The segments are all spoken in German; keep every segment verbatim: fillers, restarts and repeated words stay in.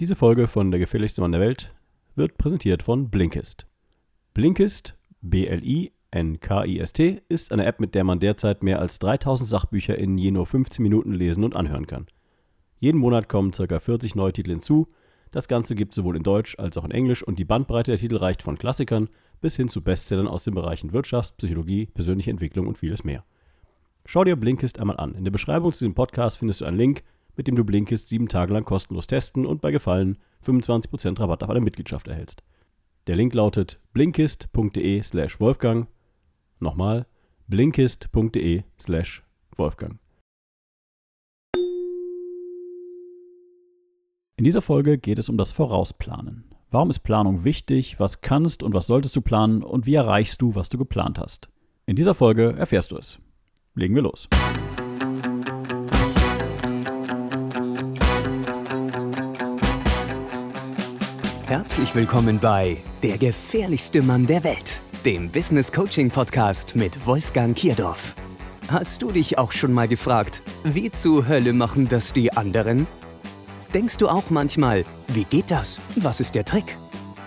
Diese Folge von Der gefährlichste Mann der Welt wird präsentiert von Blinkist. Blinkist, B L I N K I S T, ist eine App, mit der man derzeit mehr als dreitausend Sachbücher in je nur fünfzehn Minuten lesen und anhören kann. Jeden Monat kommen ca. vierzig neue Titel hinzu. Das Ganze gibt es sowohl in Deutsch als auch in Englisch und die Bandbreite der Titel reicht von Klassikern bis hin zu Bestsellern aus den Bereichen Wirtschaft, Psychologie, persönliche Entwicklung und vieles mehr. Schau dir Blinkist einmal an. In der Beschreibung zu diesem Podcast findest du einen Link, mit dem du Blinkist sieben Tage lang kostenlos testen und bei Gefallen fünfundzwanzig Prozent Rabatt auf eine Mitgliedschaft erhältst. Der Link lautet blinkist.de slash Wolfgang. Nochmal, blinkist.de slash Wolfgang. In dieser Folge geht es um das Vorausplanen. Warum ist Planung wichtig? Was kannst und was solltest du planen? Und wie erreichst du, was du geplant hast? In dieser Folge erfährst du es. Legen wir los. Herzlich willkommen bei Der gefährlichste Mann der Welt, dem Business Coaching Podcast mit Wolfgang Kierdorf. Hast du dich auch schon mal gefragt, wie zur Hölle machen das die anderen? Denkst du auch manchmal, wie geht das? Was ist der Trick?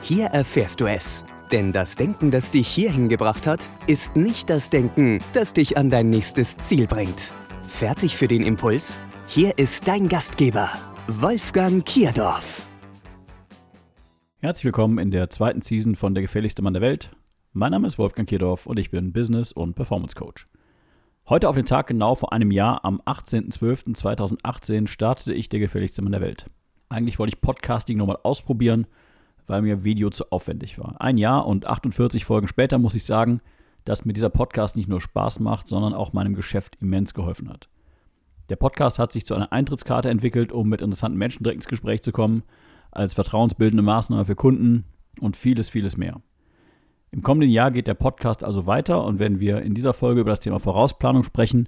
Hier erfährst du es. Denn das Denken, das dich hierhin gebracht hat, ist nicht das Denken, das dich an dein nächstes Ziel bringt. Fertig für den Impuls? Hier ist dein Gastgeber, Wolfgang Kierdorf. Herzlich willkommen in der zweiten Season von Der gefährlichste Mann der Welt. Mein Name ist Wolfgang Kierdorf und ich bin Business- und Performance-Coach. Heute auf den Tag genau vor einem Jahr, am achtzehnten zwölften zweitausendachtzehn, startete ich Der gefährlichste Mann der Welt. Eigentlich wollte ich Podcasting nochmal ausprobieren, weil mir Video zu aufwendig war. Ein Jahr und achtundvierzig Folgen später muss ich sagen, dass mir dieser Podcast nicht nur Spaß macht, sondern auch meinem Geschäft immens geholfen hat. Der Podcast hat sich zu einer Eintrittskarte entwickelt, um mit interessanten Menschen direkt ins Gespräch zu kommen, als vertrauensbildende Maßnahme für Kunden und vieles, vieles mehr. Im kommenden Jahr geht der Podcast also weiter und wenn wir in dieser Folge über das Thema Vorausplanung sprechen,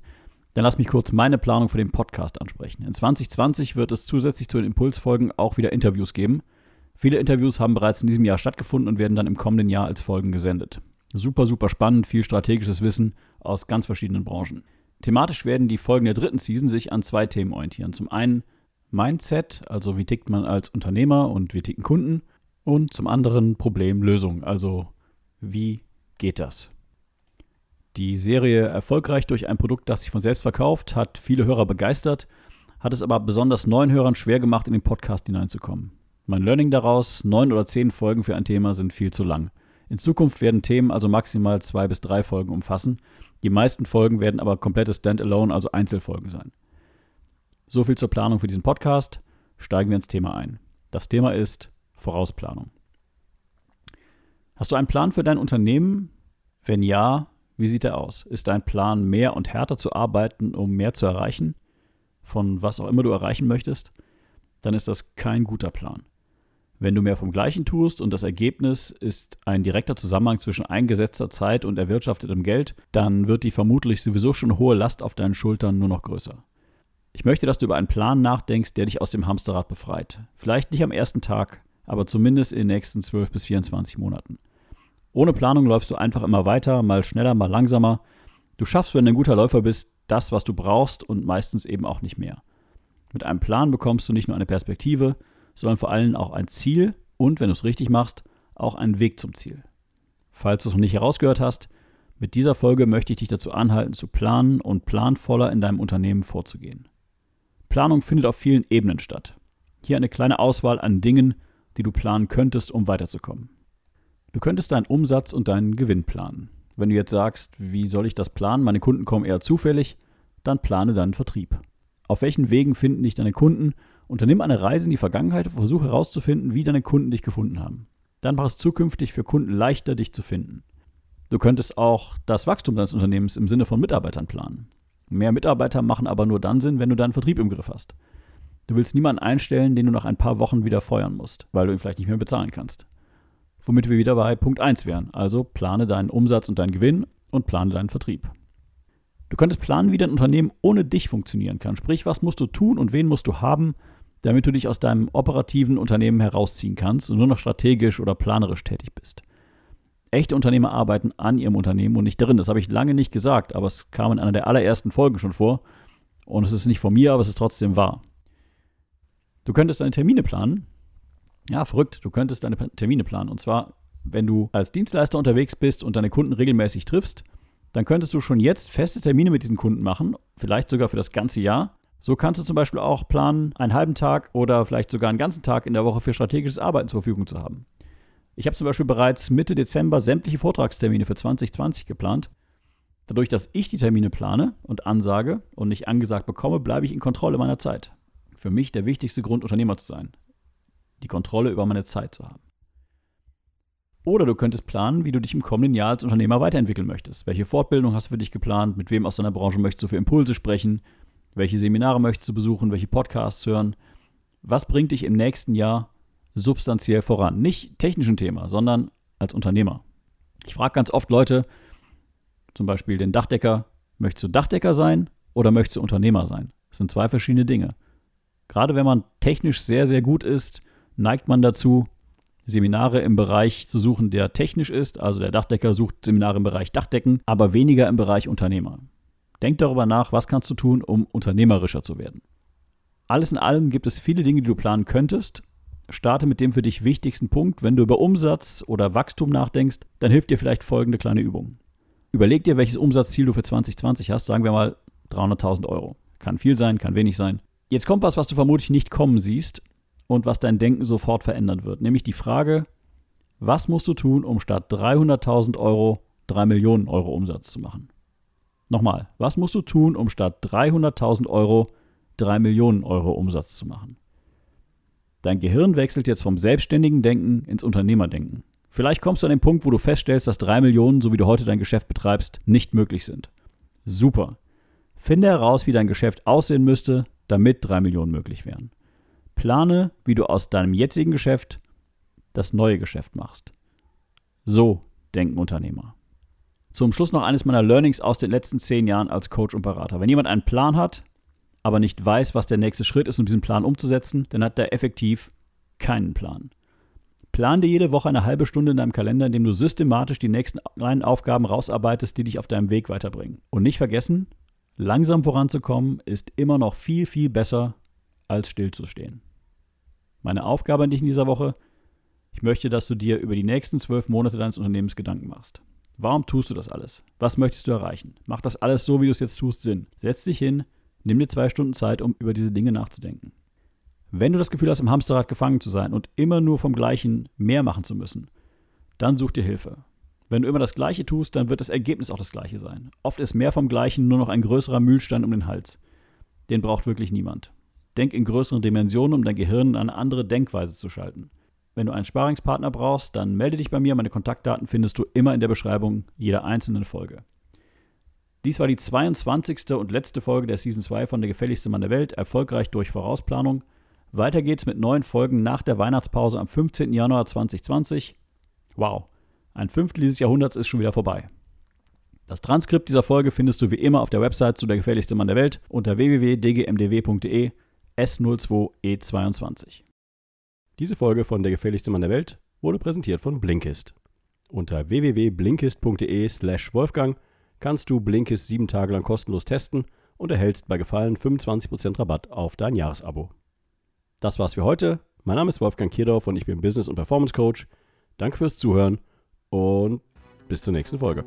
dann lass mich kurz meine Planung für den Podcast ansprechen. In zwanzig zwanzig wird es zusätzlich zu den Impulsfolgen auch wieder Interviews geben. Viele Interviews haben bereits in diesem Jahr stattgefunden und werden dann im kommenden Jahr als Folgen gesendet. Super, super spannend, viel strategisches Wissen aus ganz verschiedenen Branchen. Thematisch werden die Folgen der dritten Season sich an zwei Themen orientieren. Zum einen Mindset, also wie tickt man als Unternehmer und wie ticken Kunden, und zum anderen Problemlösung, also wie geht das? Die Serie Erfolgreich durch ein Produkt, das sich von selbst verkauft, hat viele Hörer begeistert, hat es aber besonders neuen Hörern schwer gemacht, in den Podcast hineinzukommen. Mein Learning daraus, neun oder zehn Folgen für ein Thema sind viel zu lang. In Zukunft werden Themen also maximal zwei bis drei Folgen umfassen, die meisten Folgen werden aber komplette Standalone, also Einzelfolgen sein. So viel zur Planung für diesen Podcast. Steigen wir ins Thema ein. Das Thema ist Vorausplanung. Hast du einen Plan für dein Unternehmen? Wenn ja, wie sieht er aus? Ist dein Plan, mehr und härter zu arbeiten, um mehr zu erreichen? Von was auch immer du erreichen möchtest? Dann ist das kein guter Plan. Wenn du mehr vom Gleichen tust und das Ergebnis ist ein direkter Zusammenhang zwischen eingesetzter Zeit und erwirtschaftetem Geld, dann wird die vermutlich sowieso schon hohe Last auf deinen Schultern nur noch größer. Ich möchte, dass du über einen Plan nachdenkst, der dich aus dem Hamsterrad befreit. Vielleicht nicht am ersten Tag, aber zumindest in den nächsten zwölf bis vierundzwanzig Monaten. Ohne Planung läufst du einfach immer weiter, mal schneller, mal langsamer. Du schaffst, wenn du ein guter Läufer bist, das, was du brauchst und meistens eben auch nicht mehr. Mit einem Plan bekommst du nicht nur eine Perspektive, sondern vor allem auch ein Ziel und, wenn du es richtig machst, auch einen Weg zum Ziel. Falls du es noch nicht herausgehört hast, mit dieser Folge möchte ich dich dazu anhalten, zu planen und planvoller in deinem Unternehmen vorzugehen. Planung findet auf vielen Ebenen statt. Hier eine kleine Auswahl an Dingen, die du planen könntest, um weiterzukommen. Du könntest deinen Umsatz und deinen Gewinn planen. Wenn du jetzt sagst, wie soll ich das planen? Meine Kunden kommen eher zufällig, dann plane deinen Vertrieb. Auf welchen Wegen finden dich deine Kunden? Unternimm eine Reise in die Vergangenheit und versuche herauszufinden, wie deine Kunden dich gefunden haben. Dann mach es zukünftig für Kunden leichter, dich zu finden. Du könntest auch das Wachstum deines Unternehmens im Sinne von Mitarbeitern planen. Mehr Mitarbeiter machen aber nur dann Sinn, wenn du deinen Vertrieb im Griff hast. Du willst niemanden einstellen, den du nach ein paar Wochen wieder feuern musst, weil du ihn vielleicht nicht mehr bezahlen kannst. Womit wir wieder bei Punkt eins wären. Also plane deinen Umsatz und deinen Gewinn und plane deinen Vertrieb. Du könntest planen, wie dein Unternehmen ohne dich funktionieren kann. Sprich, was musst du tun und wen musst du haben, damit du dich aus deinem operativen Unternehmen herausziehen kannst und nur noch strategisch oder planerisch tätig bist. Echte Unternehmer arbeiten an ihrem Unternehmen und nicht darin. Das habe ich lange nicht gesagt, aber es kam in einer der allerersten Folgen schon vor. Und es ist nicht von mir, aber es ist trotzdem wahr. Du könntest deine Termine planen. Ja, verrückt. Du könntest deine Termine planen. Und zwar, wenn du als Dienstleister unterwegs bist und deine Kunden regelmäßig triffst, dann könntest du schon jetzt feste Termine mit diesen Kunden machen, vielleicht sogar für das ganze Jahr. So kannst du zum Beispiel auch planen, einen halben Tag oder vielleicht sogar einen ganzen Tag in der Woche für strategisches Arbeiten zur Verfügung zu haben. Ich habe zum Beispiel bereits Mitte Dezember sämtliche Vortragstermine für zwanzig zwanzig geplant. Dadurch, dass ich die Termine plane und ansage und nicht angesagt bekomme, bleibe ich in Kontrolle meiner Zeit. Für mich der wichtigste Grund, Unternehmer zu sein. Die Kontrolle über meine Zeit zu haben. Oder du könntest planen, wie du dich im kommenden Jahr als Unternehmer weiterentwickeln möchtest. Welche Fortbildung hast du für dich geplant? Mit wem aus deiner Branche möchtest du für Impulse sprechen? Welche Seminare möchtest du besuchen? Welche Podcasts hören? Was bringt dich im nächsten Jahr substanziell voran? Nicht technisch ein Thema, sondern als Unternehmer. Ich frage ganz oft Leute, zum Beispiel den Dachdecker, möchtest du Dachdecker sein oder möchtest du Unternehmer sein? Das sind zwei verschiedene Dinge. Gerade wenn man technisch sehr, sehr gut ist, neigt man dazu, Seminare im Bereich zu suchen, der technisch ist. Also der Dachdecker sucht Seminare im Bereich Dachdecken, aber weniger im Bereich Unternehmer. Denk darüber nach, was kannst du tun, um unternehmerischer zu werden. Alles in allem gibt es viele Dinge, die du planen könntest. Starte mit dem für dich wichtigsten Punkt. Wenn du über Umsatz oder Wachstum nachdenkst, dann hilft dir vielleicht folgende kleine Übung. Überleg dir, welches Umsatzziel du für zwanzig zwanzig hast. Sagen wir mal dreihunderttausend Euro. Kann viel sein, kann wenig sein. Jetzt kommt was, was du vermutlich nicht kommen siehst. Und was dein Denken sofort verändern wird. Nämlich die Frage, was musst du tun, um statt dreihunderttausend Euro drei Millionen Euro Umsatz zu machen? Nochmal, was musst du tun, um statt dreihunderttausend Euro drei Millionen Euro Umsatz zu machen? Dein Gehirn wechselt jetzt vom selbstständigen Denken ins Unternehmerdenken. Vielleicht kommst du an den Punkt, wo du feststellst, dass drei Millionen, so wie du heute dein Geschäft betreibst, nicht möglich sind. Super. Finde heraus, wie dein Geschäft aussehen müsste, damit drei Millionen möglich wären. Plane, wie du aus deinem jetzigen Geschäft das neue Geschäft machst. So denken Unternehmer. Zum Schluss noch eines meiner Learnings aus den letzten zehn Jahren als Coach und Berater. Wenn jemand einen Plan hat, aber nicht weiß, was der nächste Schritt ist, um diesen Plan umzusetzen, dann hat er effektiv keinen Plan. Plan dir jede Woche eine halbe Stunde in deinem Kalender, indem du systematisch die nächsten kleinen Aufgaben rausarbeitest, die dich auf deinem Weg weiterbringen. Und nicht vergessen, langsam voranzukommen ist immer noch viel, viel besser, als stillzustehen. Meine Aufgabe an dich in dieser Woche, ich möchte, dass du dir über die nächsten zwölf Monate deines Unternehmens Gedanken machst. Warum tust du das alles? Was möchtest du erreichen? Macht das alles so, wie du es jetzt tust, Sinn? Setz dich hin, nimm dir zwei Stunden Zeit, um über diese Dinge nachzudenken. Wenn du das Gefühl hast, im Hamsterrad gefangen zu sein und immer nur vom Gleichen mehr machen zu müssen, dann such dir Hilfe. Wenn du immer das Gleiche tust, dann wird das Ergebnis auch das Gleiche sein. Oft ist mehr vom Gleichen nur noch ein größerer Mühlstein um den Hals. Den braucht wirklich niemand. Denk in größeren Dimensionen, um dein Gehirn in eine andere Denkweise zu schalten. Wenn du einen Sparringspartner brauchst, dann melde dich bei mir. Meine Kontaktdaten findest du immer in der Beschreibung jeder einzelnen Folge. Dies war die zweiundzwanzigste und letzte Folge der Season zwei von Der gefährlichste Mann der Welt, erfolgreich durch Vorausplanung. Weiter geht's mit neuen Folgen nach der Weihnachtspause am fünfzehnten Januar zweitausendzwanzig. Wow, ein Fünftel dieses Jahrhunderts ist schon wieder vorbei. Das Transkript dieser Folge findest du wie immer auf der Website zu Der gefährlichste Mann der Welt unter w w w punkt d g m d w punkt d e. S null zwei E zweiundzwanzig. Diese Folge von Der gefährlichste Mann der Welt wurde präsentiert von Blinkist. Unter w w w punkt blinkist punkt d e slash Wolfgang kannst du Blinkist sieben Tage lang kostenlos testen und erhältst bei Gefallen fünfundzwanzig Prozent Rabatt auf dein Jahresabo. Das war's für heute. Mein Name ist Wolfgang Kierdorf und ich bin Business- und Performance-Coach. Danke fürs Zuhören und bis zur nächsten Folge.